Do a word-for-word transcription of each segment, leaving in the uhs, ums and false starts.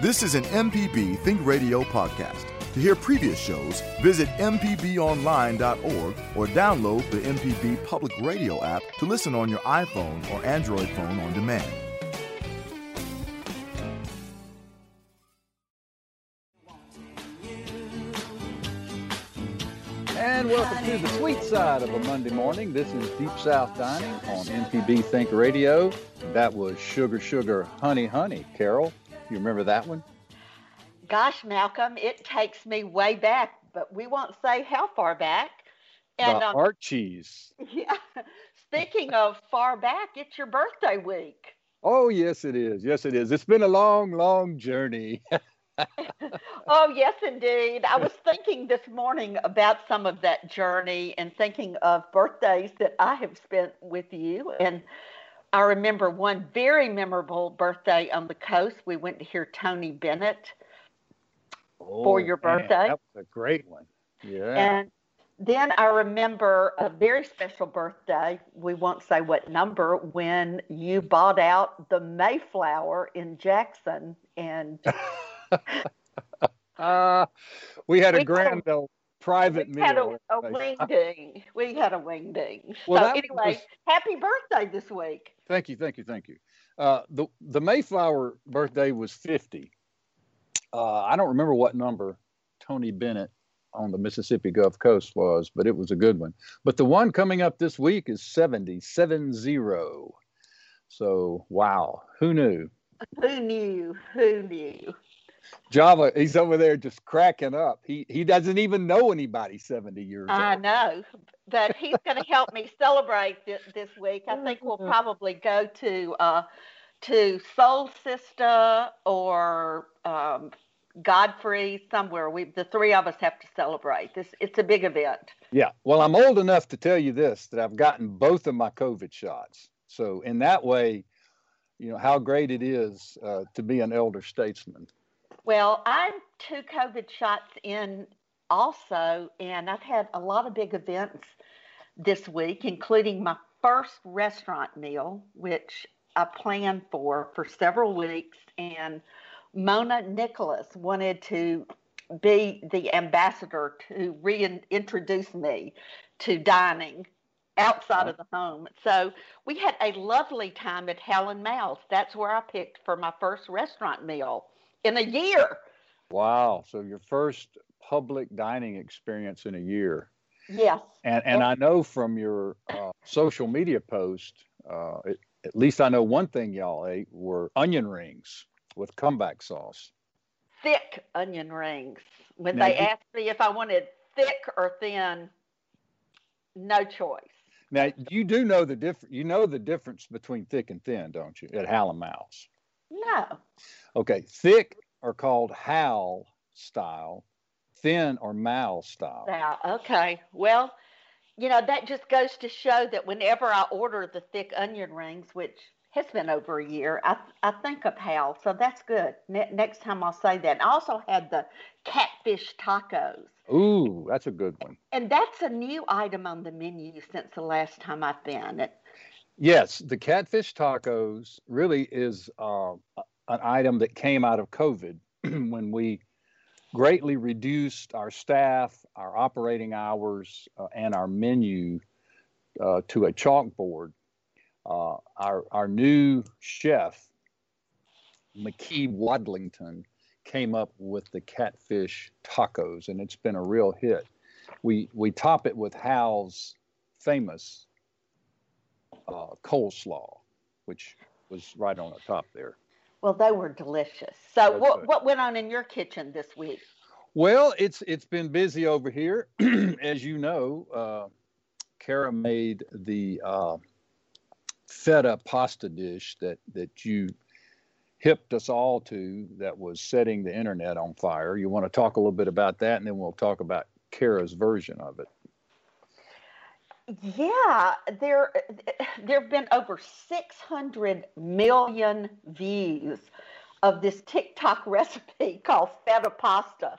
This is an M P B Think Radio podcast. To hear previous shows, visit m p b online dot org or download the M P B Public Radio app to listen on your iPhone or Android phone on demand. And welcome to the sweet side of a Monday morning. This is Deep South Dining on M P B Think Radio. That was Sugar, Sugar, Honey, Honey. Carol, you remember that one? Gosh, Malcolm, it takes me way back, but we won't say how far back. And, the um, Archies. Yeah. Speaking of far back, it's your birthday week. Oh, yes, it is. Yes, it is. It's been a long, long journey. Oh, yes, indeed. I was thinking this morning about some of that journey and thinking of birthdays that I have spent with you. And I remember one very memorable birthday on the coast. We went to hear Tony Bennett. Oh, for your birthday. Man, that was a great one. Yeah. And then I remember a very special birthday. We won't say what number, when you bought out the Mayflower in Jackson. And uh, we had we a grand had a, old private we meal. Had a, a wingding. We had a wingding. Well, so anyway, was... happy birthday this week. Thank you. Thank you. Thank you. Uh, the, the Mayflower birthday was fifty. Uh, I don't remember what number Tony Bennett on the Mississippi Gulf Coast was, but it was a good one. But the one coming up this week is seventy, seven zero. So, wow. Who knew? Who knew? Who knew? Java, he's over there just cracking up. He he doesn't even know anybody seventy years old. I know, but he's going to help me celebrate th- this week. I think we'll probably go to... Uh, to Soul Sister or um, Godfrey, somewhere. We, the three of us, have to celebrate. This It's a big event. Yeah. Well, I'm old enough to tell you this, that I've gotten both of my COVID shots. So in that way, you know, how great it is uh, to be an elder statesman. Well, I'm two COVID shots in also, and I've had a lot of big events this week, including my first restaurant meal, which I planned for for several weeks, and Mona Nicholas wanted to be the ambassador to reintroduce me to dining outside of the home. So we had a lovely time at Hellen Mouth. That's where I picked for my first restaurant meal in a year. Wow. So your first public dining experience in a year. Yes. And and I know from your uh, social media post, uh, it, at least I know one thing y'all ate were onion rings with comeback sauce. Thick onion rings. When now, they asked me if I wanted thick or thin, no choice. Now you do know the diff- you know the difference between thick and thin, don't you? At Hal and Mal's. No. Okay, thick are called Hal style, thin are Mal style. Now, okay. Well, you know, that just goes to show that whenever I order the thick onion rings, which has been over a year, I I think of Hal. So that's good. Ne- next time I'll say that. And I also had the catfish tacos. Ooh, that's a good one. And that's a new item on the menu since the last time I've been. It, yes, the catfish tacos really is uh, an item that came out of COVID when we greatly reduced our staff, our operating hours, uh, and our menu uh, to a chalkboard. Uh, our our new chef, McKee Wadlington, came up with the catfish tacos, and it's been a real hit. We we top it with Hal's famous uh, coleslaw, which was right on the top there. Well, they were delicious. So what, what went on in your kitchen this week? Well, it's it's been busy over here. As you know, uh, Kara made the uh, feta pasta dish that, that you hipped us all to that was setting the internet on fire. You want to talk a little bit about that, and then we'll talk about Kara's version of it. Yeah, there there have been over six hundred million views of this TikTok recipe called Feta Pasta.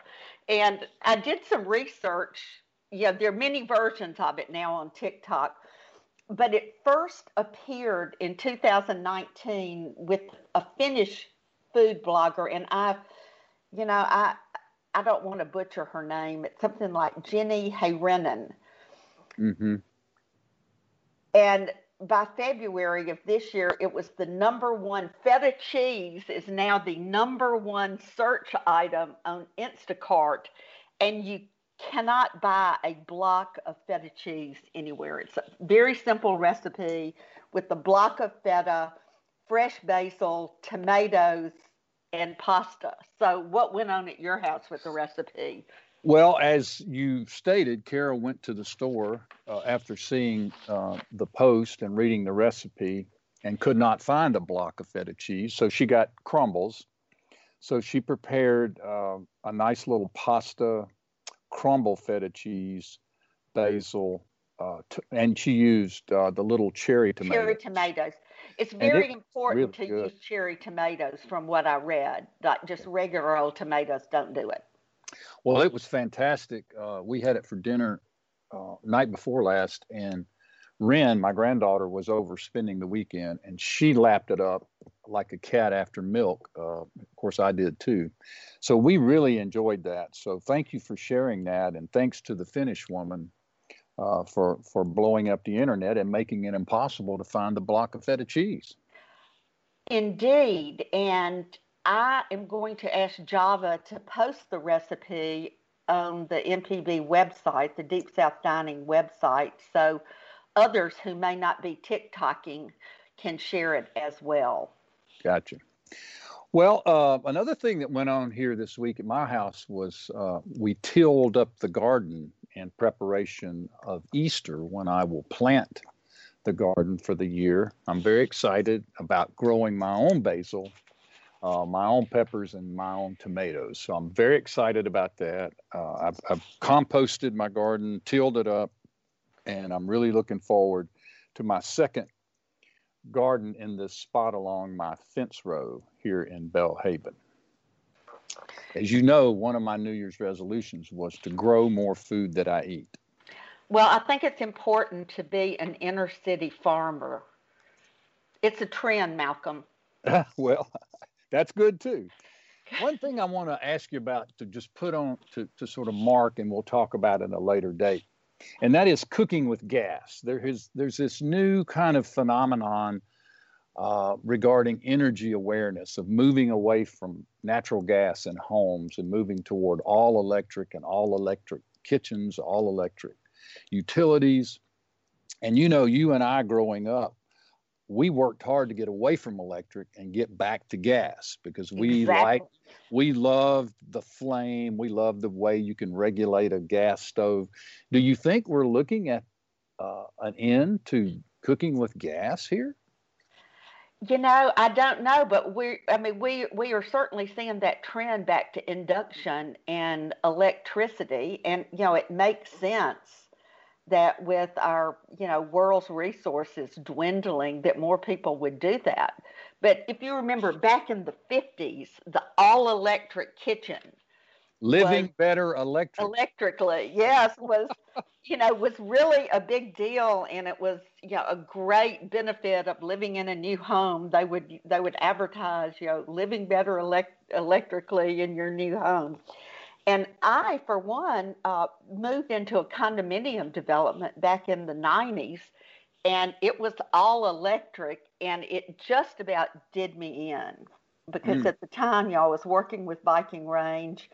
And I did some research. Yeah, there are many versions of it now on TikTok. But it first appeared in two thousand nineteen with a Finnish food blogger, and I, you know, I I don't want to butcher her name. It's something like Jenni Häyrinen. Mm-hmm. And by February of this year, it was the number one. Feta cheese is now the number one search item on Instacart, and you cannot buy a block of feta cheese anywhere. It's a very simple recipe with a block of feta, fresh basil, tomatoes, and pasta. So what went on at your house with the recipe? Well, as you stated, Kara went to the store uh, after seeing uh, the post and reading the recipe and could not find a block of feta cheese. So she got crumbles. So she prepared uh, a nice little pasta, crumble feta cheese, basil, uh, t- and she used uh, the little cherry tomatoes. Cherry tomatoes. It's very it important really to good. use cherry tomatoes from what I read. Like just regular old tomatoes don't do it. Well, it was fantastic. Uh, we had it for dinner uh, night before last, and Wren, my granddaughter, was over spending the weekend, and she lapped it up like a cat after milk. Uh, of course, I did too. So we really enjoyed that. So thank you for sharing that, and thanks to the Finnish woman uh, for, for blowing up the internet and making it impossible to find the block of feta cheese. Indeed, and I am going to ask Java to post the recipe on the M P B website, the Deep South Dining website, so others who may not be TikToking can share it as well. Gotcha. Well, uh, another thing that went on here this week at my house was uh, we tilled up the garden in preparation of Easter, when I will plant the garden for the year. I'm very excited about growing my own basil, Uh, my own peppers, and my own tomatoes. So I'm very excited about that. Uh, I've, I've composted my garden, tilled it up, and I'm really looking forward to my second garden in this spot along my fence row here in Bell Haven. As you know, one of my New Year's resolutions was to grow more food that I eat. Well, I think it's important to be an inner city farmer. It's a trend, Malcolm. Well, that's good, too. One thing I want to ask you about to just put on to, to sort of mark, and we'll talk about it at a later date, and that is cooking with gas. There is, there's this new kind of phenomenon uh, regarding energy awareness of moving away from natural gas in homes and moving toward all electric and all electric kitchens, all electric utilities. And, you know, you and I growing up, we worked hard to get away from electric and get back to gas because we exactly. like, we loved the flame. We loved the way you can regulate a gas stove. Do you think we're looking at uh, an end to cooking with gas here? You know, I don't know, but we, I mean, we, we are certainly seeing that trend back to induction and electricity, and, you know, it makes sense that with our, you know, world's resources dwindling, that more people would do that. But if you remember back in the fifties, the all-electric kitchen. Living was, better electric. Electrically, yes, was, you know, was really a big deal. And it was, you know, a great benefit of living in a new home. They would, they would advertise, you know, living better elect- electrically in your new home. And I, for one, uh, moved into a condominium development back in the nineties, and it was all electric, and it just about did me in because mm. at the time, y'all, I was working with Viking Range,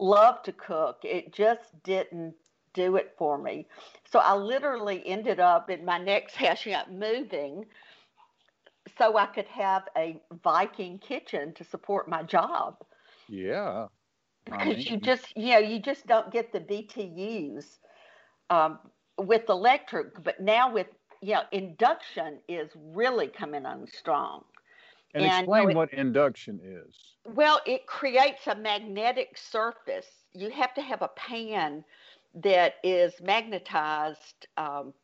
loved to cook. It just didn't do it for me. So I literally ended up in my next house, you know, moving so I could have a Viking kitchen to support my job. Yeah. Because you just, you know, you just don't get the B T Us um, with electric, but now with, you know, induction is really coming on strong. And, and explain you know, it, what induction is. Well, it creates a magnetic surface. You have to have a pan that is magnetized, um,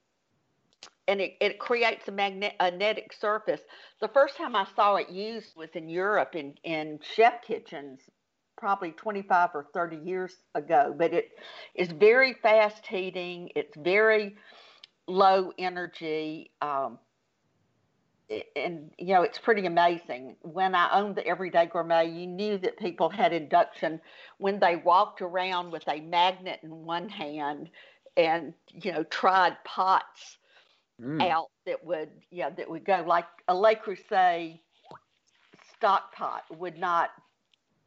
and it, it creates a magnetic surface. The first time I saw it used was in Europe in, in chef kitchens, probably twenty-five or thirty years ago, but it is very fast heating. It's very low energy. Um, and, you know, it's pretty amazing. When I owned the Everyday Gourmet, you knew that people had induction when they walked around with a magnet in one hand and, you know, tried pots mm. out that would, you know, that would go like a Le Creuset stock pot would not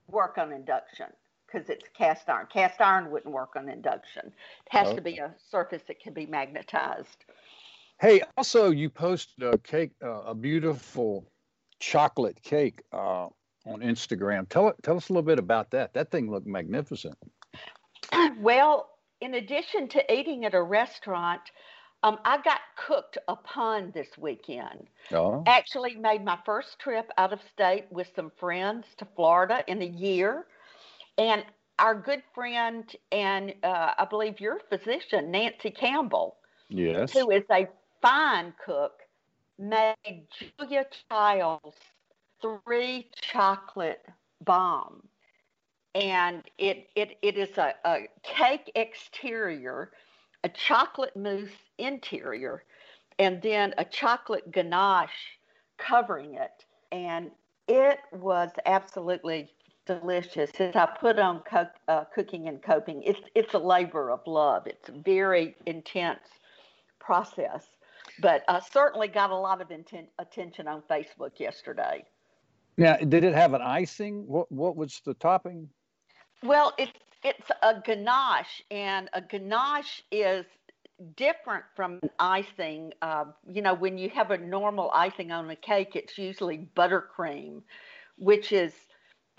work on induction because it's cast iron. Cast iron wouldn't work on induction. It has okay. to be a surface that can be magnetized. Hey, also you posted a cake, uh, a beautiful chocolate cake uh, on Instagram. Tell tell us a little bit about that. That thing looked magnificent. Well, in addition to eating at a restaurant, um, I got cooked upon this weekend. Oh. Actually made my first trip out of state with some friends to Florida in a year. And our good friend and uh, I believe your physician, Nancy Campbell, yes, who is a fine cook, made Julia Child's three chocolate bomb. And it it, it is a, a cake exterior, a chocolate mousse interior, and then a chocolate ganache covering it. And it was absolutely delicious. Since I put on co- uh, cooking and coping, it's it's a labor of love. It's very intense process, but uh, certainly got a lot of inten- attention on Facebook yesterday. Now, did it have an icing? What what was the topping? Well, it's it's a ganache, and a ganache is different from an icing. Uh, you know, when you have a normal icing on a cake, it's usually buttercream, which is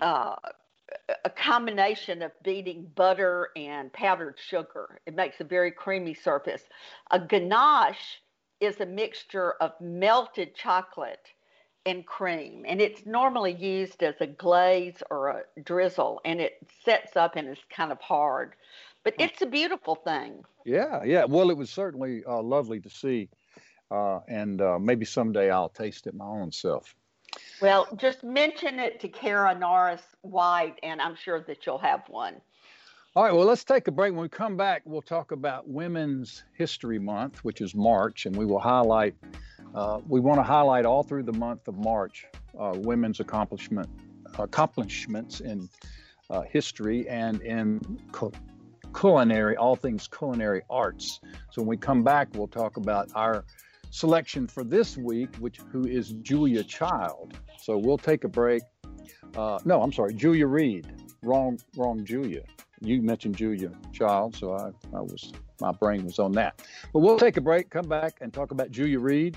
uh, a combination of beating butter and powdered sugar. It makes a very creamy surface. A ganache is a mixture of melted chocolate and cream, and it's normally used as a glaze or a drizzle, and it sets up and is kind of hard. But it's a beautiful thing. Yeah, yeah. Well, it was certainly uh, lovely to see, uh, and uh, maybe someday I'll taste it my own self. Well, just mention it to Kara Norris White, and I'm sure that you'll have one. All right, well, let's take a break. When we come back, we'll talk about Women's History Month, which is March, and we will highlight, uh, we want to highlight all through the month of March, uh, women's accomplishment, accomplishments in uh, history and in cu- culinary, all things culinary arts. So when we come back, we'll talk about our selection for this week, which who is Julia Child. So we'll take a break. Uh, no, I'm sorry, Julia Reed. Wrong, wrong, Julia. You mentioned Julia Child, so I, I was my brain was on that. But we'll take a break, come back, and talk about Julia Reed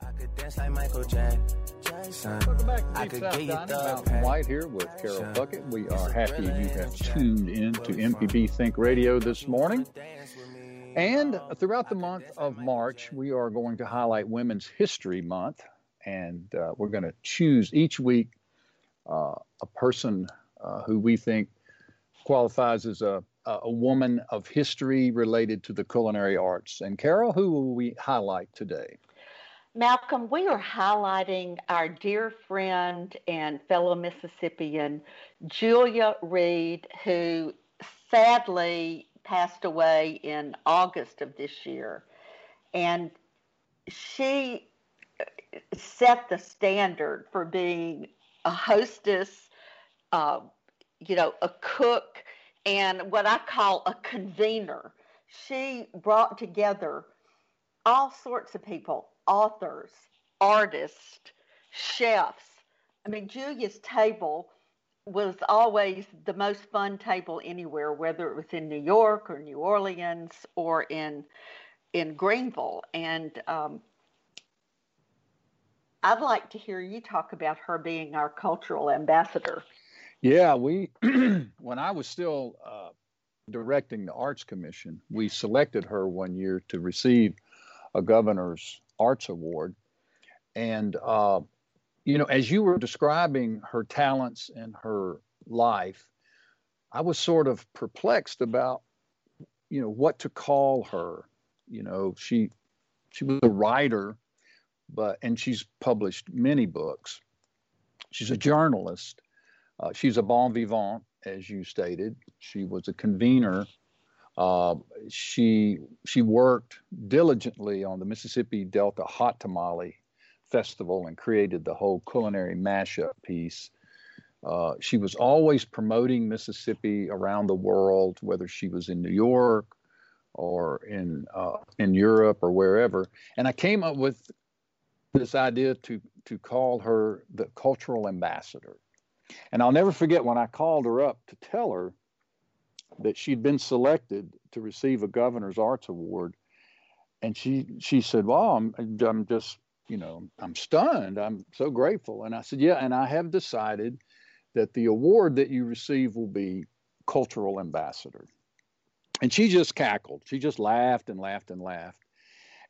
I could dance like Michael Jackson. Welcome back to Deep South Dining. Malcolm White here with Carol Puckett. We are happy you have tuned in to M P B Think Radio this morning. And throughout the month of March, we are going to highlight Women's History Month. And uh, we're going to choose each week uh, a person uh, who we think qualifies as a, a woman of history related to the culinary arts. And Carol, who will we highlight today? Malcolm, we are highlighting our dear friend and fellow Mississippian, Julia Reed, who sadly passed away in August of this year. And she set the standard for being a hostess, uh, you know, a cook, and what I call a convener. She brought together all sorts of people. Authors, artists, chefs. I mean, Julia's table was always the most fun table anywhere, whether it was in New York or New Orleans or in in Greenville. And um, I'd like to hear you talk about her being our cultural ambassador. Yeah, we when I was still uh, directing the Arts Commission, we selected her one year to receive a governor's arts award. And, uh, you know, as you were describing her talents and her life, I was sort of perplexed about, you know, what to call her. You know, she she was a writer, but and she's published many books. She's a journalist. Uh, she's a bon vivant, as you stated. She was a convener. Uh, she she worked diligently on the Mississippi Delta Hot Tamale Festival and created the whole culinary mashup piece. Uh, she was always promoting Mississippi around the world, whether she was in New York or in uh, in Europe or wherever. And I came up with this idea to to call her the cultural ambassador. And I'll never forget when I called her up to tell her that she'd been selected to receive a governor's arts award. And she she said, well, I'm, I'm just, you know, I'm stunned. I'm so grateful. And I said, yeah, and I have decided that the award that you receive will be cultural ambassador. And she just cackled. She just laughed and laughed and laughed.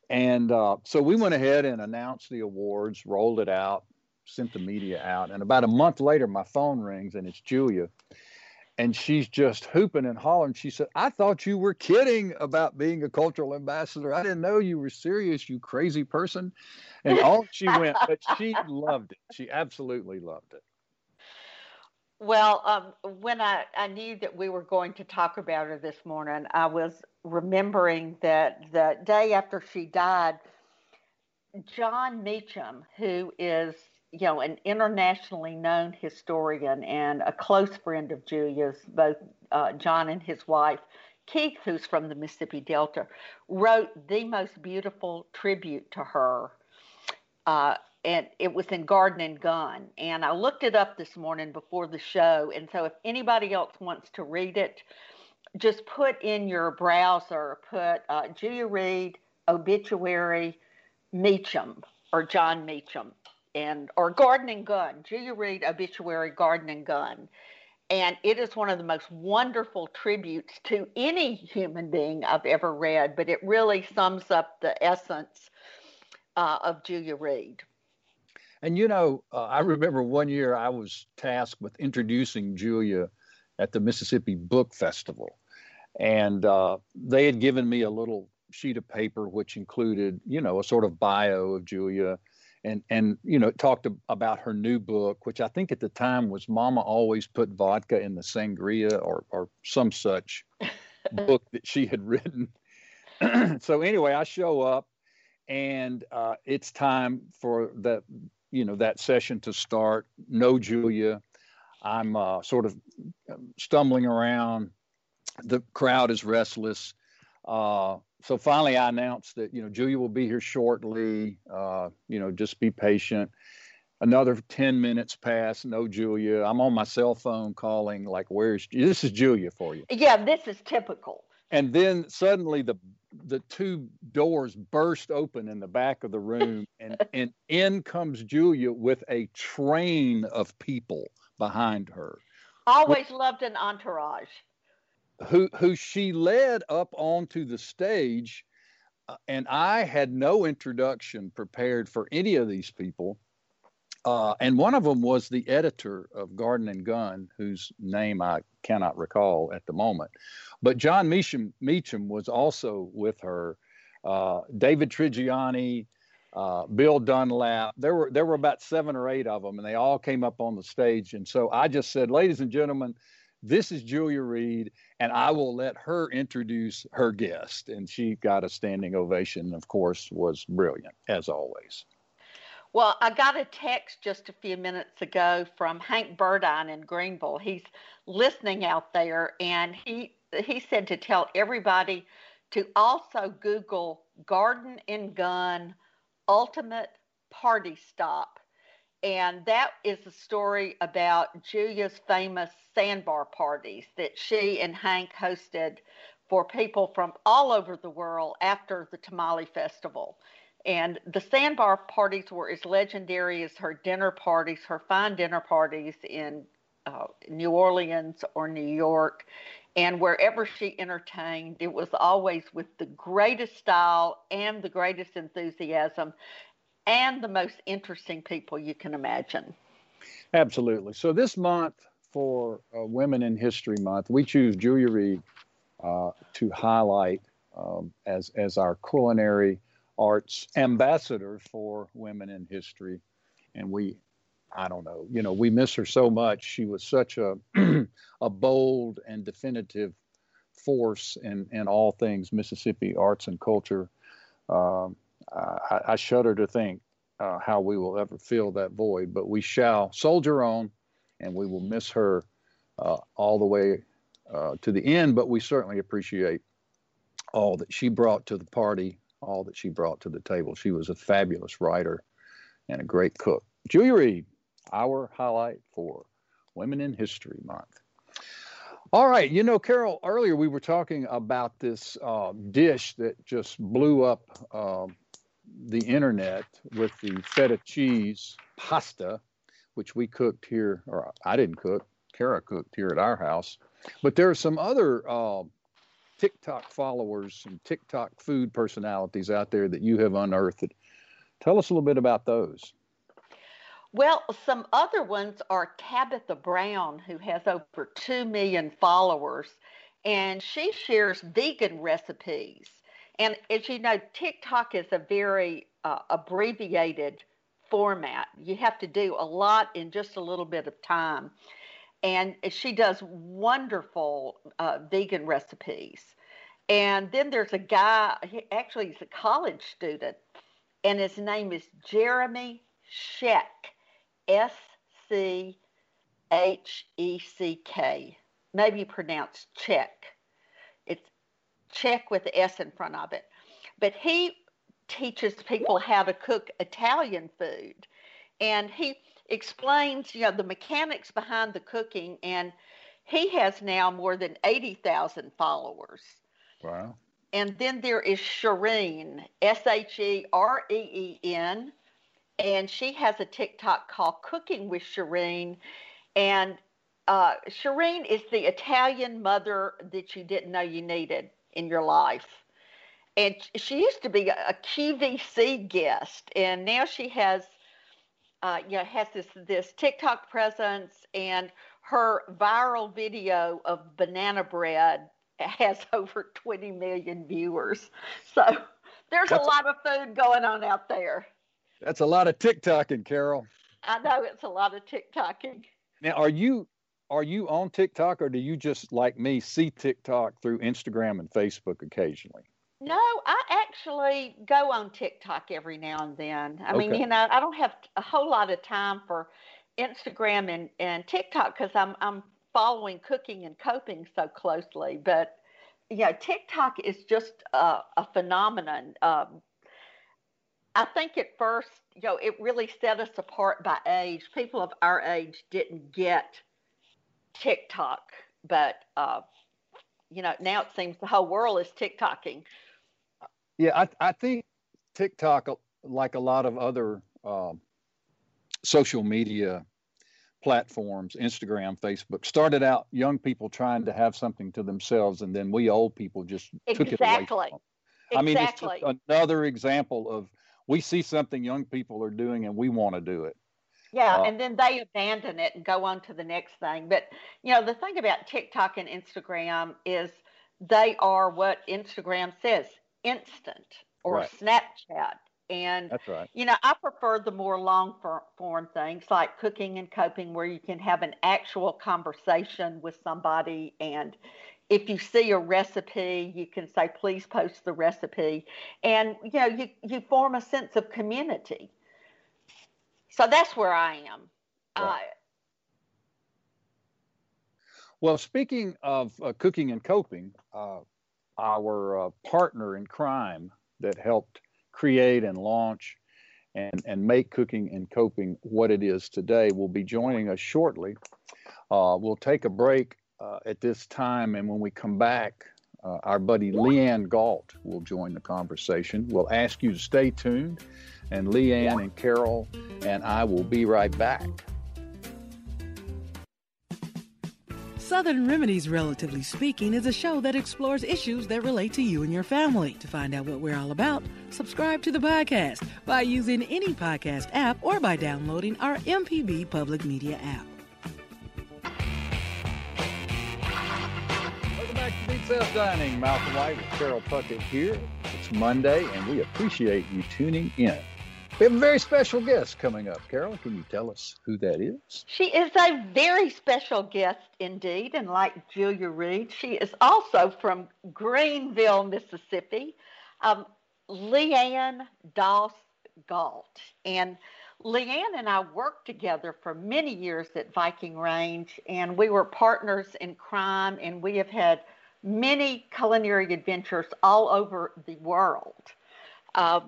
And uh, so we went ahead and announced the awards, rolled it out, sent the media out. And about a month later, my phone rings and it's Julia. And she's just hooping and hollering. She said, I thought you were kidding about being a cultural ambassador. I didn't know you were serious, you crazy person. And on she went, but she loved it. She absolutely loved it. Well, um, when I, I knew that we were going to talk about her this morning, I was remembering that the day after she died, John Meacham, who is, you know, an internationally known historian and a close friend of Julia's, both uh, John and his wife, Keith, who's from the Mississippi Delta, wrote the most beautiful tribute to her. Uh, and it was in Garden and Gun. And I looked it up this morning before the show. And so if anybody else wants to read it, just put in your browser, put uh, Julia Reed, obituary, Meacham, or John Meacham, and or Garden and Gun, Julia Reed, obituary, Garden and Gun. And it is one of the most wonderful tributes to any human being I've ever read, but it really sums up the essence uh, of Julia Reed. And, you know, uh, I remember one year I was tasked with introducing Julia at the Mississippi Book Festival. And uh, they had given me a little sheet of paper, which included, you know, a sort of bio of Julia. And, and you know, it talked about her new book, which I think at the time was Mama Always Put Vodka in the Sangria, or, or some such book that she had written. So anyway, I show up and uh, it's time for that, you know, that session to start. No Julia. I'm uh, sort of stumbling around. The crowd is restless. Uh, so finally I announced that, you know, Julia will be here shortly, uh, you know, just be patient. Another ten minutes pass, no Julia. I'm on my cell phone calling, like, where's, this is Julia for you. Yeah, this is typical. And then suddenly the, the two doors burst open in the back of the room and, and in comes Julia with a train of people behind her. Always Which, loved an entourage. Who who she led up onto the stage, uh, and I had no introduction prepared for any of these people. Uh, and one of them was the editor of Garden and Gun, whose name I cannot recall at the moment. But John Meacham, Meacham was also with her. Uh, David Trigiani, uh, Bill Dunlap. There were there were about seven or eight of them, and they all came up on the stage. And so I just said, ladies and gentlemen, this is Julia Reed, and I will let her introduce her guest. And she got a standing ovation, of course, was brilliant, as always. Well, I got a text just a few minutes ago from Hank Burdine in Greenville. He's listening out there, and he he said to tell everybody to also Google Garden and Gun Ultimate Party Stop. And that is a story about Julia's famous sandbar parties that she and Hank hosted for people from all over the world after the Tamale Festival. And the sandbar parties were as legendary as her dinner parties, her fine dinner parties in uh, New Orleans or New York. And wherever she entertained, it was always with the greatest style and the greatest enthusiasm and the most interesting people you can imagine. Absolutely. So this month for uh, Women in History Month, we choose Julia Reed uh, to highlight um, as, as our culinary arts ambassador for women in history. And we, I don't know, you know, we miss her so much. She was such a a bold and definitive force in, in all things Mississippi arts and culture. Um, I, I shudder to think uh, how we will ever fill that void, but we shall soldier on, and we will miss her uh, all the way uh, to the end. But we certainly appreciate all that she brought to the party, all that she brought to the table. She was a fabulous writer and a great cook. Julia Reed, our highlight for Women in History Month. All right. You know, Carol, earlier we were talking about this uh, dish that just blew up uh, the internet with the feta cheese pasta, which we cooked here, or I didn't cook, Kara cooked here at our house. But there are some other uh, TikTok followers and TikTok food personalities out there that you have unearthed. Tell us a little bit about those. Well, some other ones are Tabitha Brown, who has over two million followers, and she shares vegan recipes. And as you know, TikTok is a very uh, abbreviated format. You have to do a lot in just a little bit of time. And she does wonderful uh, vegan recipes. And then there's a guy, he, actually he's a college student, and his name is Jeremy Sheck. S C H E C K, maybe pronounced Czech. It's Czech with the S in front of it. But he teaches people how to cook Italian food. And he explains, you know, the mechanics behind the cooking. And he has now more than eighty thousand followers. Wow. And then there is Shireen, S H E R E E N. And she has a TikTok called Cooking with Shireen. And uh, Shireen is the Italian mother that you didn't know you needed in your life. And she used to be a Q V C guest. And now she has, uh, you know, has this, this TikTok presence. And her viral video of banana bread has over twenty million viewers. So there's That's a lot of food going on out there. That's a lot of TikToking, Carol. I know it's a lot of TikToking. Now, are you are you on TikTok, or do you just, like me, see TikTok through Instagram and Facebook occasionally? No, I actually go on TikTok every now and then. I okay. mean, you know, I don't have a whole lot of time for Instagram and, and TikTok because I'm I'm following cooking and coping so closely. But yeah, you know, TikTok is just a, a phenomenon. Um, I think at first, you know, it really set us apart by age. People of our age didn't get TikTok, but, uh, you know, now it seems the whole world is TikToking. Yeah, I, I think TikTok, like a lot of other um, social media platforms, Instagram, Facebook, started out young people trying to have something to themselves, and then we old people just exactly. took it away from them. Exactly. I mean, it's just another example of, we see something young people are doing and we want to do it. Yeah, uh, and then they abandon it and go on to the next thing. But, you know, the thing about TikTok and Instagram is they are what Instagram says, instant, or right. Snapchat. And, that's right. you know, I prefer the more long-form things like Cooking and Coping, where you can have an actual conversation with somebody, and if you see a recipe, you can say, please post the recipe. And, you know, you, you form a sense of community. So that's where I am. Right. Uh, well, speaking of uh, Cooking and Coping, uh, our uh, partner in crime that helped create and launch and, and make Cooking and Coping what it is today will be joining us shortly. Uh, we'll take a break Uh, at this time, and when we come back, uh, our buddy Leanne Doss-Gault will join the conversation. We'll ask you to stay tuned, and Leanne and Carol and I will be right back. Southern Remedies, Relatively Speaking, is a show that explores issues that relate to you and your family. To find out what we're all about, subscribe to the podcast by using any podcast app or by downloading our M P B Public Media app. Welcome back to Beat Self Dining. Malcolm White with Carol Puckett here. It's Monday, and we appreciate you tuning in. We have a very special guest coming up. Carol, can you tell us who that is? She is a very special guest indeed, and like Julia Reed, she is also from Greenville, Mississippi, um, Leanne Doss-Gault. And Leanne and I worked together for many years at Viking Range, and we were partners in crime, and we have had many culinary adventures all over the world. Uh,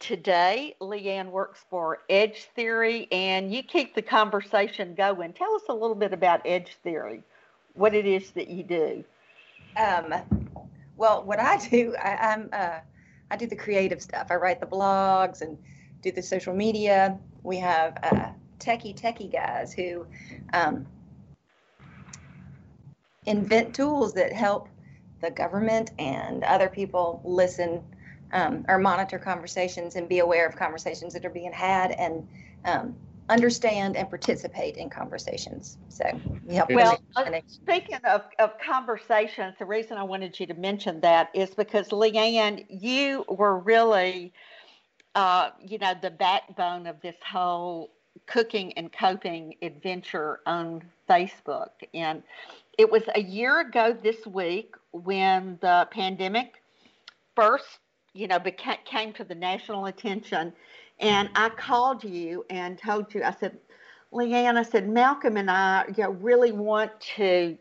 Today, Leanne works for Edge Theory, and you keep the conversation going. Tell us a little bit about Edge Theory, what it is that you do. Um, well, what I do, I, I'm uh, I do the creative stuff. I write the blogs and do the social media. We have uh, techie techie guys who um, invent tools that help the government and other people listen. Um, or monitor conversations and be aware of conversations that are being had, and um, understand and participate in conversations. So, yeah. Well, uh, speaking of, of conversations, the reason I wanted you to mention that is because, Leanne, you were really, uh, you know, the backbone of this whole cooking and coping adventure on Facebook. And it was a year ago this week when the pandemic first you know, became, came to the national attention, and I called you and told you, I said, Leanne, I said, Malcolm and I you know, really want to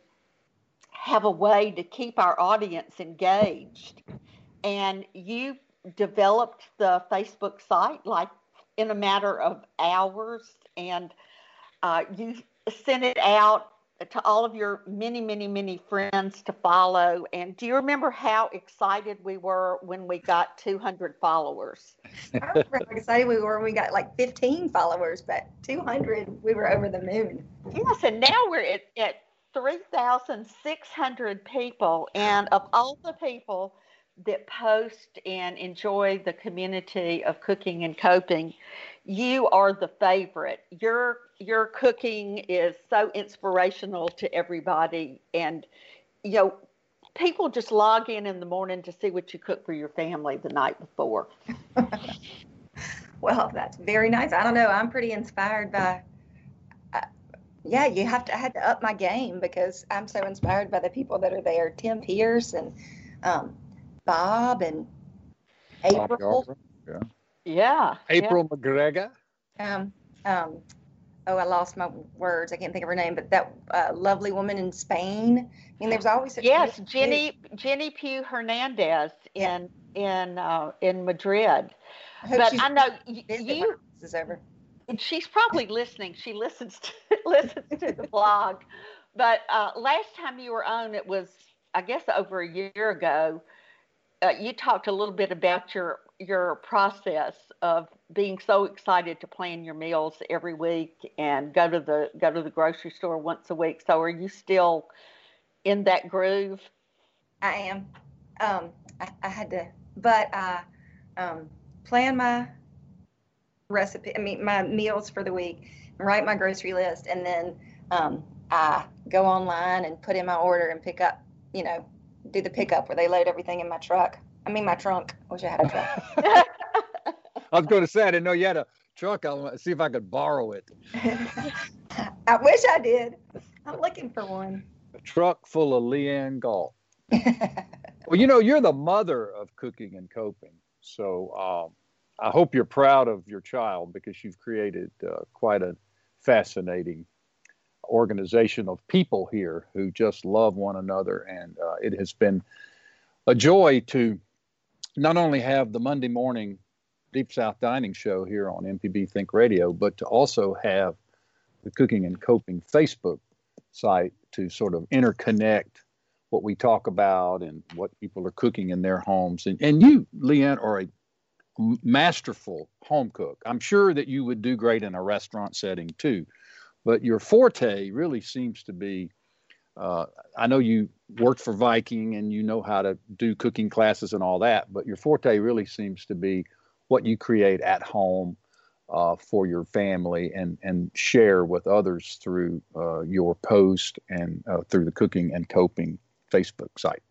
have a way to keep our audience engaged. And you developed the Facebook site, like, in a matter of hours, and uh, you sent it out to all of your many, many, many friends to follow. And do you remember how excited we were when we got two hundred followers? I remember how excited we were when we got like fifteen followers, but two hundred, we were over the moon. Yes, and now we're at, at three thousand six hundred people. And of all the people that post and enjoy the community of cooking and coping, you are the favorite. Your your cooking is so inspirational to everybody, and you know, people just log in in the morning to see what you cook for your family the night before. Well, that's very nice. I don't know. I'm pretty inspired by. Uh, yeah, you have to. I had to up my game because I'm so inspired by the people that are there. Tim Pierce and. Um, Bob and April. Bob Yorker, yeah. yeah. April yeah. McGregor. Um, um, oh, I lost my words. I can't think of her name, but that uh, lovely woman in Spain. I mean, there's always. Yes, Jenni Jenni Häyrinen in yeah. in uh, in Madrid. I but I know you. This is over. And she's probably listening. She listens to listens to the blog. But uh, last time you were on, it was I guess over a year ago. Uh, you talked a little bit about your your process of being so excited to plan your meals every week and go to the go to the grocery store once a week. So are you still in that groove? I am. Um, I, I had to, but I um, plan my recipe. I mean, my meals for the week, write my grocery list, and then um, I go online and put in my order and pick up. You know. Do the pickup where they load everything in my truck. I mean, my trunk. I wish I had a truck. I was going to say, I didn't know you had a trunk. I want to see if I could borrow it. I wish I did. I'm looking for one. A truck full of Leanne Gault. Well, you know, you're the mother of cooking and coping. So um, I hope you're proud of your child because you've created uh, quite a fascinating organization of people here who just love one another, and uh, it has been a joy to not only have the Monday morning Deep South Dining show here on M P B Think Radio, but to also have the Cooking and Coping Facebook site to sort of interconnect what we talk about and what people are cooking in their homes. And, and you, Leanne, are a masterful home cook. I'm sure that you would do great in a restaurant setting too. But your forte really seems to be Uh, I know you worked for Viking and you know how to do cooking classes and all that, but your forte really seems to be what you create at home uh, for your family and, and share with others through uh, your post and uh, through the Cooking and Coping Facebook site.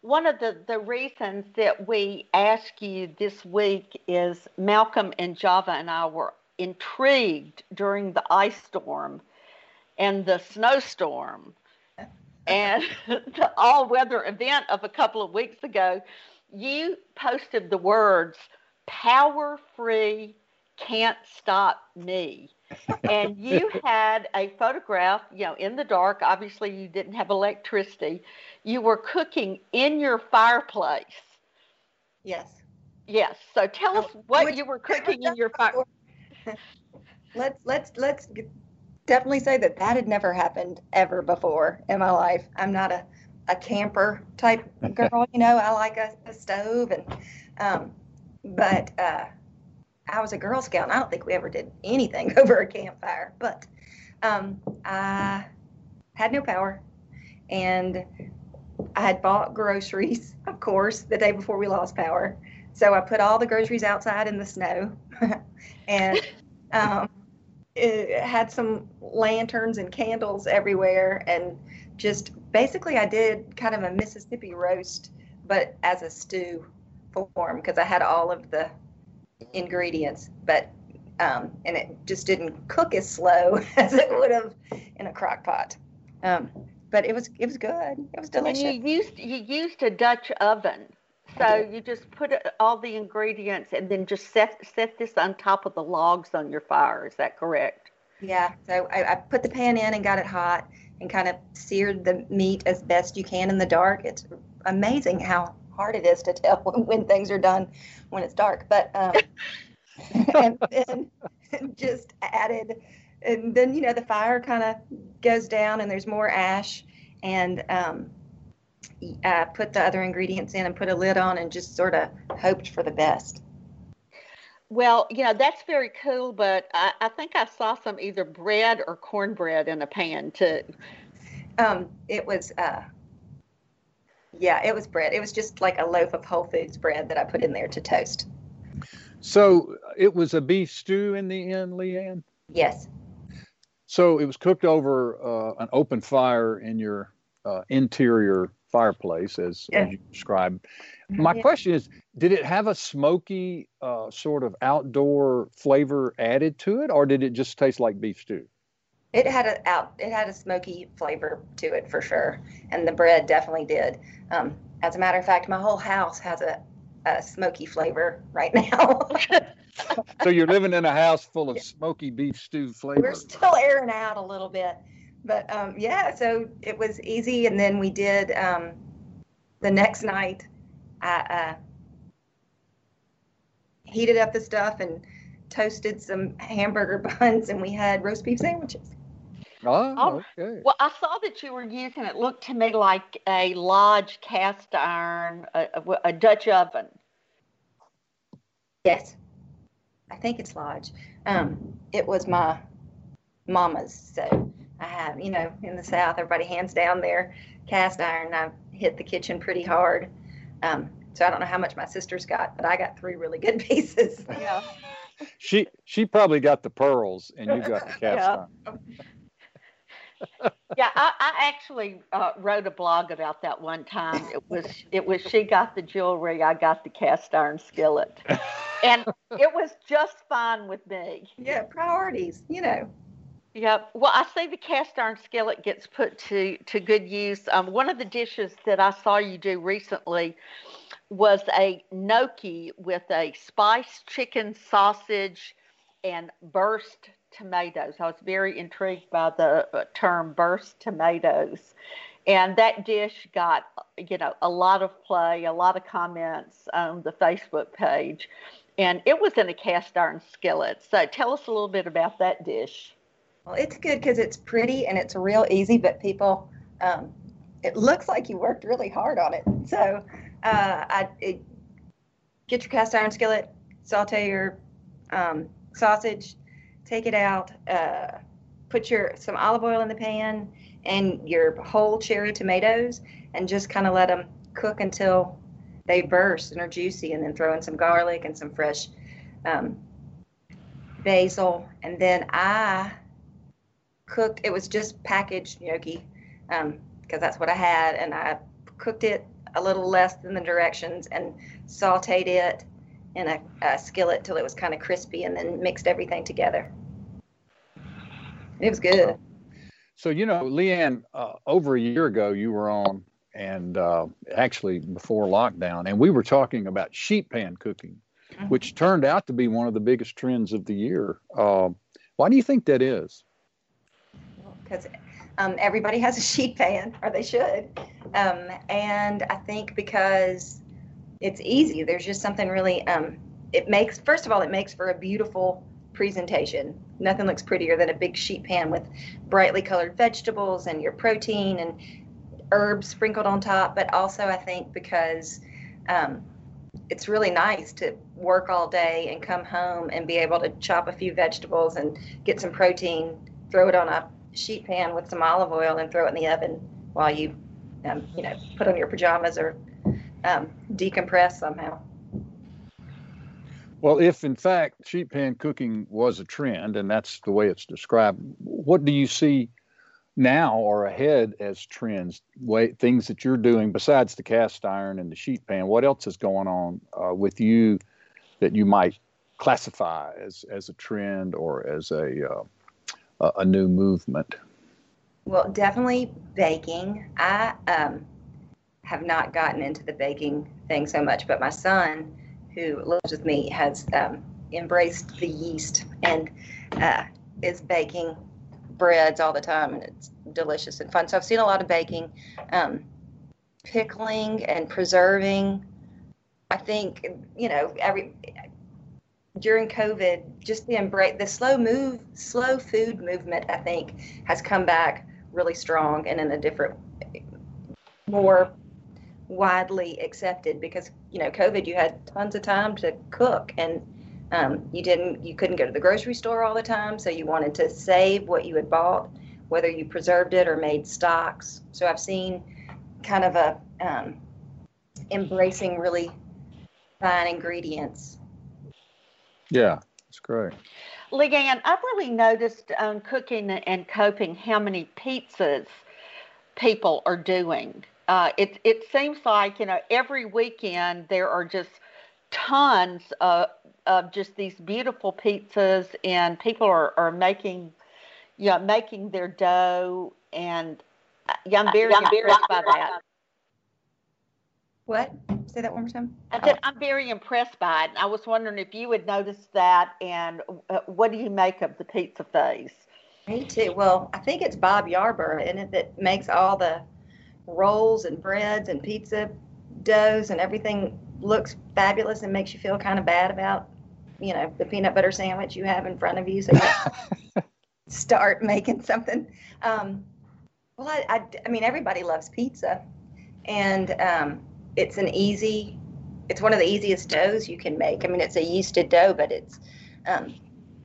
One of the, the reasons that we ask you this week is Malcolm and Java and I were intrigued during the ice storm and the snowstorm and the all-weather event of a couple of weeks ago. You posted the words, power-free, can't stop me. And you had a photograph, you know, in the dark. Obviously, you didn't have electricity. You were cooking in your fireplace. Yes. Yes. So tell us what Would, you were cooking in your fire. Let's let's let's definitely say that that had never happened ever before in my life. I'm not a, a camper type girl, you know. I like a, a stove, and um, but uh, I was a Girl Scout, and I don't think we ever did anything over a campfire. But um, I had no power, and I had bought groceries, of course, the day before we lost power. So I put all the groceries outside in the snow, and um, it had some lanterns and candles everywhere, and just basically I did kind of a Mississippi roast, but as a stew form, because I had all of the ingredients, but um, and it just didn't cook as slow as it would have in a crock pot. Um, but it was it was good. It was delicious. And you used you used a Dutch oven. So you just put all the ingredients and then just set set this on top of the logs on your fire. Is that correct? Yeah. So I, I put the pan in and got it hot and kind of seared the meat as best you can in the dark. It's amazing how hard it is to tell when, when things are done when it's dark. But um, and then just added, and then, you know, the fire kind of goes down and there's more ash, and um I put the other ingredients in and put a lid on and just sort of hoped for the best. Well, you know, that's very cool, but I, I think I saw some either bread or cornbread in a pan too. Um, it was, uh, yeah, it was bread. It was just like a loaf of Whole Foods bread that I put in there to toast. So it was a beef stew in the end, Leanne? Yes. So it was cooked over uh, an open fire in your uh, interior fireplace, as, yeah. as you described. My yeah. question is, did it have a smoky uh, sort of outdoor flavor added to it, or did it just taste like beef stew? It had a out. It had a smoky flavor to it for sure, and the bread definitely did. Um, as a matter of fact, my whole house has a, a smoky flavor right now. So you're living in a house full of yeah. smoky beef stew flavor. We're still airing out a little bit. But, um, yeah, so it was easy. And then we did um, the next night, I uh, heated up the stuff and toasted some hamburger buns, and we had roast beef sandwiches. Oh, okay. Well, I saw that you were using, it looked to me like a Lodge cast iron, a, a Dutch oven. Yes. I think it's Lodge. Um, it was my mama's, so I have, you know, in the South, everybody hands down their cast iron. I hit the kitchen pretty hard. Um, so I don't know how much my sister's got, but I got three really good pieces. Yeah. she she probably got the pearls, and you got the cast yeah. iron. yeah, I, I actually uh, wrote a blog about that one time. It was it was she got the jewelry, I got the cast iron skillet. And it was just fine with me. Yeah, priorities, you know. Yeah, well, I see the cast iron skillet gets put to, to good use. Um, one of the dishes that I saw you do recently was a gnocchi with a spiced chicken sausage and burst tomatoes. I was very intrigued by the term burst tomatoes. And that dish got, you know, a lot of play, a lot of comments on the Facebook page. And it was in a cast iron skillet. So tell us a little bit about that dish. Well, it's good because it's pretty and it's real easy, but people, um, it looks like you worked really hard on it. So uh, I, it, get your cast iron skillet, saute your um, sausage, take it out, uh, put your some olive oil in the pan and your whole cherry tomatoes and just kind of let them cook until they burst and are juicy, and then throw in some garlic and some fresh um, basil. And then I cooked, it was just packaged gnocchi um, because that's what I had, and I cooked it a little less than the directions and sauteed it in a, a skillet till it was kind of crispy, and then mixed everything together. It was good. So, you know, Leanne, uh, over a year ago you were on, and uh, actually before lockdown, and we were talking about sheet pan cooking, mm-hmm. which turned out to be one of the biggest trends of the year. Uh, why do you think that is? Because um, everybody has a sheet pan, or they should. Um, and I think because it's easy, there's just something really, um, it makes, first of all, it makes for a beautiful presentation. Nothing looks prettier than a big sheet pan with brightly colored vegetables and your protein and herbs sprinkled on top. But also I think because um, it's really nice to work all day and come home and be able to chop a few vegetables and get some protein, throw it on a sheet pan with some olive oil and throw it in the oven while you, um, you know, put on your pajamas or um, decompress somehow. Well, if in fact sheet pan cooking was a trend, and that's the way it's described, what do you see now or ahead as trends, way, things that you're doing besides the cast iron and the sheet pan? What else is going on uh, with you that you might classify as, as a trend or as a uh, Uh, a new movement? Well, definitely baking. I um, have not gotten into the baking thing so much, but my son, who lives with me, has um, embraced the yeast and uh, is baking breads all the time, and it's delicious and fun. So I've seen a lot of baking, um, pickling and preserving. I think, you know, every... during COVID, just the embrace, the slow move, slow food movement, I think, has come back really strong and in a different, more widely accepted. Because, you know, COVID, you had tons of time to cook, and um, you didn't, you couldn't go to the grocery store all the time, so you wanted to save what you had bought, whether you preserved it or made stocks. So I've seen kind of a um, embracing really fine ingredients. Yeah, that's great. Leanne, I've really noticed on um, Cooking and Coping how many pizzas people are doing. Uh, it it seems like, you know, every weekend there are just tons of, of just these beautiful pizzas, and people are, are making, you know, making their dough, and yeah, I'm very uh, yeah, impressed I'm very, by that. Uh, What? Say that one more time. I said, I'm very impressed by it. And I was wondering if you would notice that, and uh, what do you make of the pizza phase? Me too. Well, I think it's Bob Yorker, isn't it, that makes all the rolls and breads and pizza doughs, and everything looks fabulous and makes you feel kind of bad about, you know, the peanut butter sandwich you have in front of you. So you start making something. Um, well, I, I, I mean, everybody loves pizza, and um, it's an easy, it's one of the easiest doughs you can make. I mean, it's a yeasted dough, but it's um,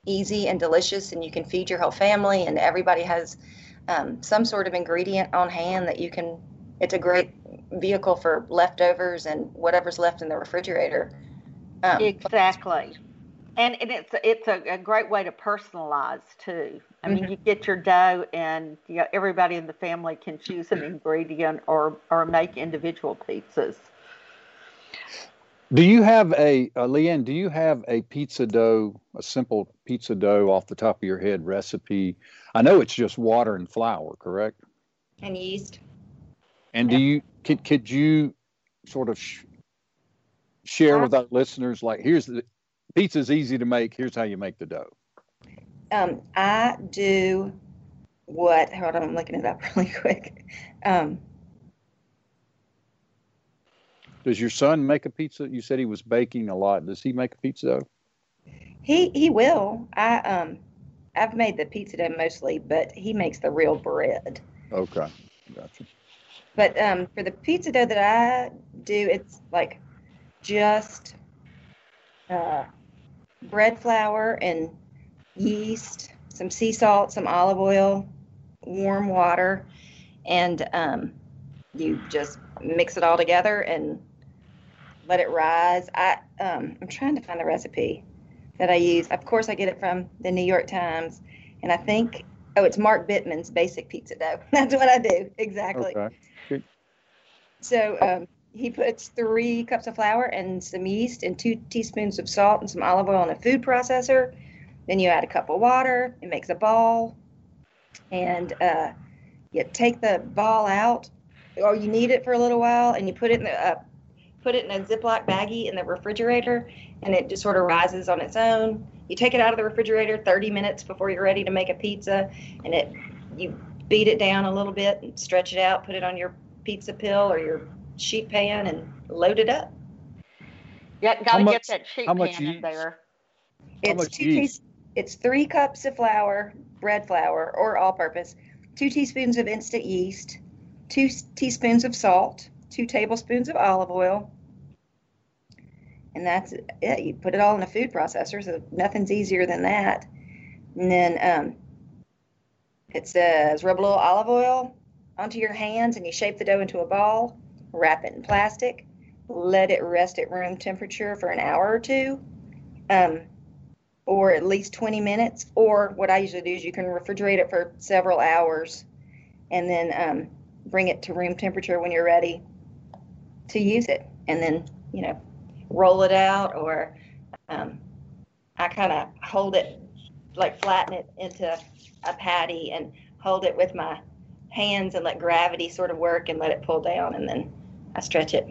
easy and delicious, and you can feed your whole family, and everybody has um, some sort of ingredient on hand that you can, it's a great vehicle for leftovers and whatever's left in the refrigerator. Um, exactly. And, and it's, it's a, a great way to personalize, too. I mean, mm-hmm. you get your dough, and you know, everybody in the family can choose an ingredient or, or make individual pizzas. Do you have a, uh, Leanne, do you have a pizza dough, a simple pizza dough off the top of your head recipe? I know it's just water and flour, correct? And yeast. And do you, could, could you sort of sh- share with our listeners, like, here's the, pizza's easy to make, here's how you make the dough. Um, I do what, hold on, I'm looking it up really quick. Um, Does your son make a pizza? You said he was baking a lot. Does he make a pizza dough? He he will. I, um, I've made the pizza dough mostly, but he makes the real bread. Okay, gotcha. But um, for the pizza dough that I do, it's like just... Uh, bread flour and yeast, some sea salt, some olive oil, warm water, and um, you just mix it all together and let it rise. I, um, I'm trying to find the recipe that I use. Of course, I get it from the New York Times, and I think, oh, it's Mark Bittman's Basic Pizza Dough. That's what I do, exactly. Okay. Good. So um, he puts three cups of flour and some yeast and two teaspoons of salt and some olive oil in a food processor. Then you add a cup of water. It makes a ball, and uh, you take the ball out, or you knead it for a little while, and you put it in the uh, put it in a Ziploc baggie in the refrigerator, and it just sort of rises on its own. You take it out of the refrigerator thirty minutes before you're ready to make a pizza, and it you beat it down a little bit and stretch it out, put it on your pizza pill or your sheet pan, and load it up. Yeah, gotta much, get that sheet pan in yeast? There. It's two yeast? Te- It's three cups of flour, bread flour or all-purpose, two teaspoons of instant yeast, two teaspoons of salt, two tablespoons of olive oil, and that's it. You put it all in a food processor, so nothing's easier than that. And then um, it says rub a little olive oil onto your hands, and you shape the dough into a ball, wrap it in plastic, let it rest at room temperature for an hour or two, um, or at least twenty minutes, or what I usually do is you can refrigerate it for several hours, and then um, bring it to room temperature when you're ready to use it, and then, you know, roll it out, or um, I kind of hold it, like flatten it into a patty and hold it with my hands and let gravity sort of work and let it pull down, and then I stretch it,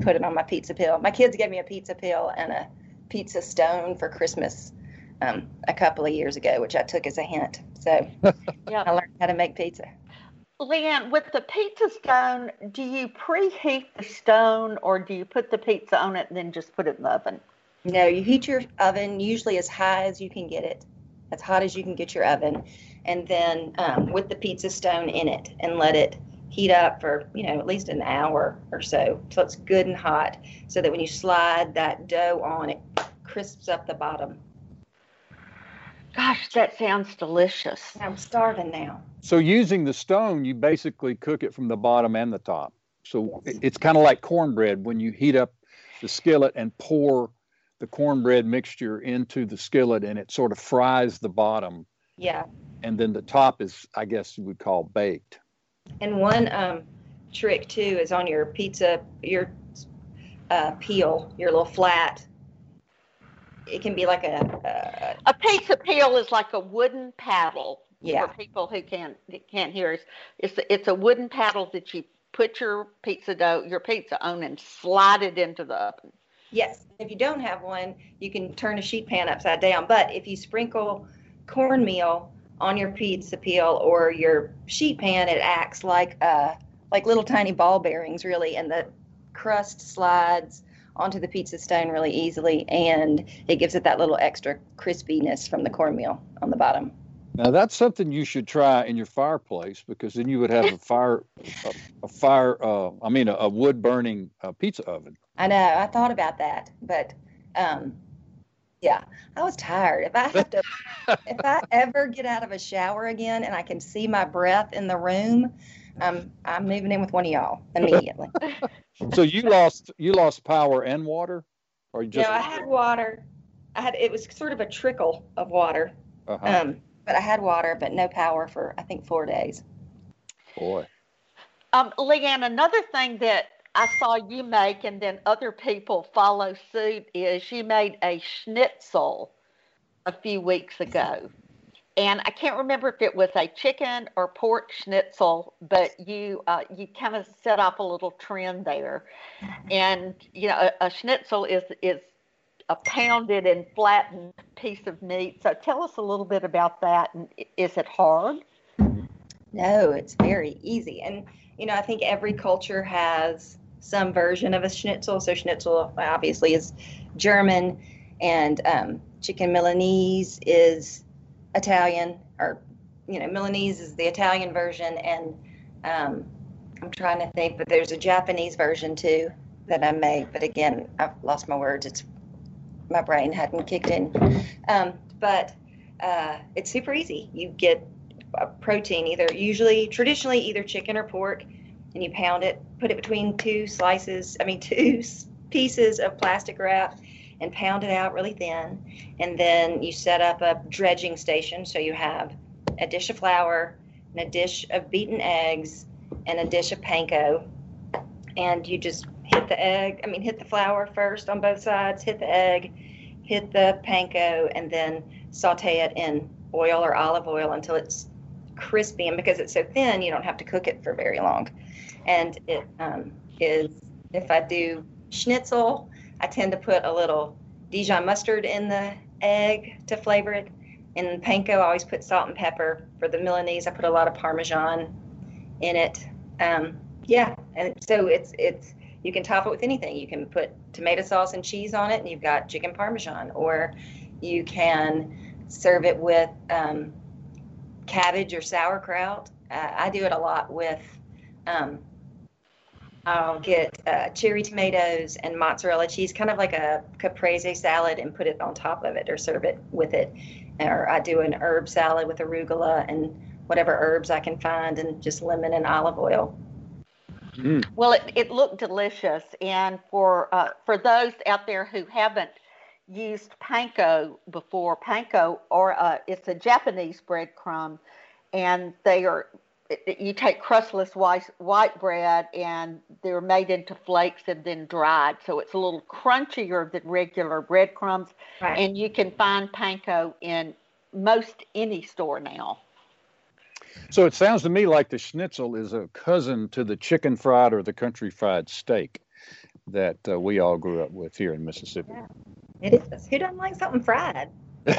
put it on my pizza peel. My kids gave me a pizza peel and a pizza stone for Christmas um, a couple of years ago, which I took as a hint. So yep. I learned how to make pizza. Leanne, with the pizza stone, do you preheat the stone, or do you put the pizza on it and then just put it in the oven? No, you heat your oven usually as high as you can get it, as hot as you can get your oven, and then um, with the pizza stone in it, and let it heat up for, you know, at least an hour or so, so it's good and hot, so that when you slide that dough on, it crisps up the bottom. Gosh, that sounds delicious. I'm starving now. So using the stone, you basically cook it from the bottom and the top. So yes. It's kind of like cornbread when you heat up the skillet and pour the cornbread mixture into the skillet, and it sort of fries the bottom. Yeah. And then the top is, I guess you would call baked. And one um, trick, too, is on your pizza, your uh, peel, your little flat. It can be like a, a... A pizza peel is like a wooden paddle. Yeah. For people who can't, can't hear us, it's, it's a wooden paddle that you put your pizza dough, your pizza on, and slide it into the oven. Yes. If you don't have one, you can turn a sheet pan upside down. But if you sprinkle cornmeal on your pizza peel or your sheet pan, it acts like uh, like little tiny ball bearings, really, and the crust slides onto the pizza stone really easily, and it gives it that little extra crispiness from the cornmeal on the bottom. Now, that's something you should try in your fireplace, because then you would have a fire, a, a fire, uh, I mean, a, a wood-burning uh, pizza oven. I know. I thought about that, but um, yeah, I was tired. If I have to, if I ever get out of a shower again and I can see my breath in the room, um, I'm moving in with one of y'all immediately. So you lost, you lost power and water, or you just? No, I had water. I had it was sort of a trickle of water. Uh-huh. Um, But I had water, but no power for, I think, four days. Boy. Um, Leanne, another thing that I saw you make, and then other people follow suit, is you made a schnitzel a few weeks ago. And I can't remember if it was a chicken or pork schnitzel, but you uh, you kind of set off a little trend there. And, you know, a, a schnitzel is is a pounded and flattened piece of meat. So tell us a little bit about that. And is it hard? No, it's very easy. And, you know, I think every culture has some version of a schnitzel. So schnitzel obviously is German, and um, chicken Milanese is Italian, or, you know, Milanese is the Italian version. And um, I'm trying to think, but there's a Japanese version too that I made. But again, I've lost my words. It's My brain hadn't kicked in. Um, but uh, it's super easy. You get a protein, either usually, traditionally, either chicken or pork, and you pound it, put it between two slices, I mean, two pieces of plastic wrap, and pound it out really thin. And then you set up a dredging station. So you have a dish of flour and a dish of beaten eggs and a dish of panko. And you just hit the egg, I mean, hit the flour first on both sides, hit the egg, hit the panko, and then saute it in oil or olive oil until it's crispy. And because it's so thin, you don't have to cook it for very long. And it um, is, if I do schnitzel, I tend to put a little Dijon mustard in the egg to flavor it. In panko, I always put salt and pepper. For the Milanese, I put a lot of Parmesan in it. Um, yeah, and so it's it's you can top it with anything. You can put tomato sauce and cheese on it, and you've got chicken Parmesan. Or you can serve it with um, cabbage or sauerkraut. Uh, I do it a lot with. Um, I'll get uh, cherry tomatoes and mozzarella cheese, kind of like a caprese salad, and put it on top of it or serve it with it. Or I do an herb salad with arugula and whatever herbs I can find, and just lemon and olive oil. Mm. Well, it, it looked delicious. And for uh, for those out there who haven't used panko before, panko, or uh, it's a Japanese breadcrumb, and they are... You take crustless white bread, and they're made into flakes and then dried. So it's a little crunchier than regular breadcrumbs. Right. And you can find panko in most any store now. So it sounds to me like the schnitzel is a cousin to the chicken fried or the country fried steak that uh, we all grew up with here in Mississippi. Yeah, it is. Who doesn't like something fried? Who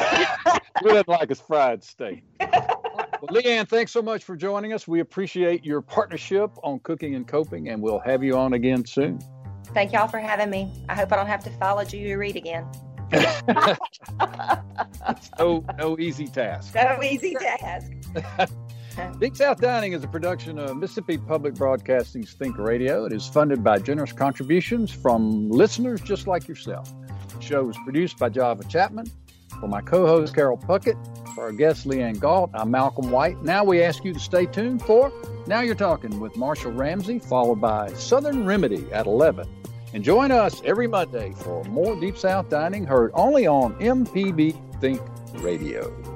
doesn't like a fried steak? Well, Leanne, thanks so much for joining us. We appreciate your partnership on Cooking and Coping, and we'll have you on again soon. Thank y'all for having me. I hope I don't have to follow Julia Reed again. no, no easy task. No easy task. Big South Dining is a production of Mississippi Public Broadcasting's Think Radio. It is funded by generous contributions from listeners just like yourself. The show is produced by Java Chapman. For my co-host, Carol Puckett, for our guest, Leanne Gault, I'm Malcolm White. Now we ask you to stay tuned for Now You're Talking with Marshall Ramsey, followed by Southern Remedy at eleven. And join us every Monday for more Deep South Dining, heard only on M P B Think Radio.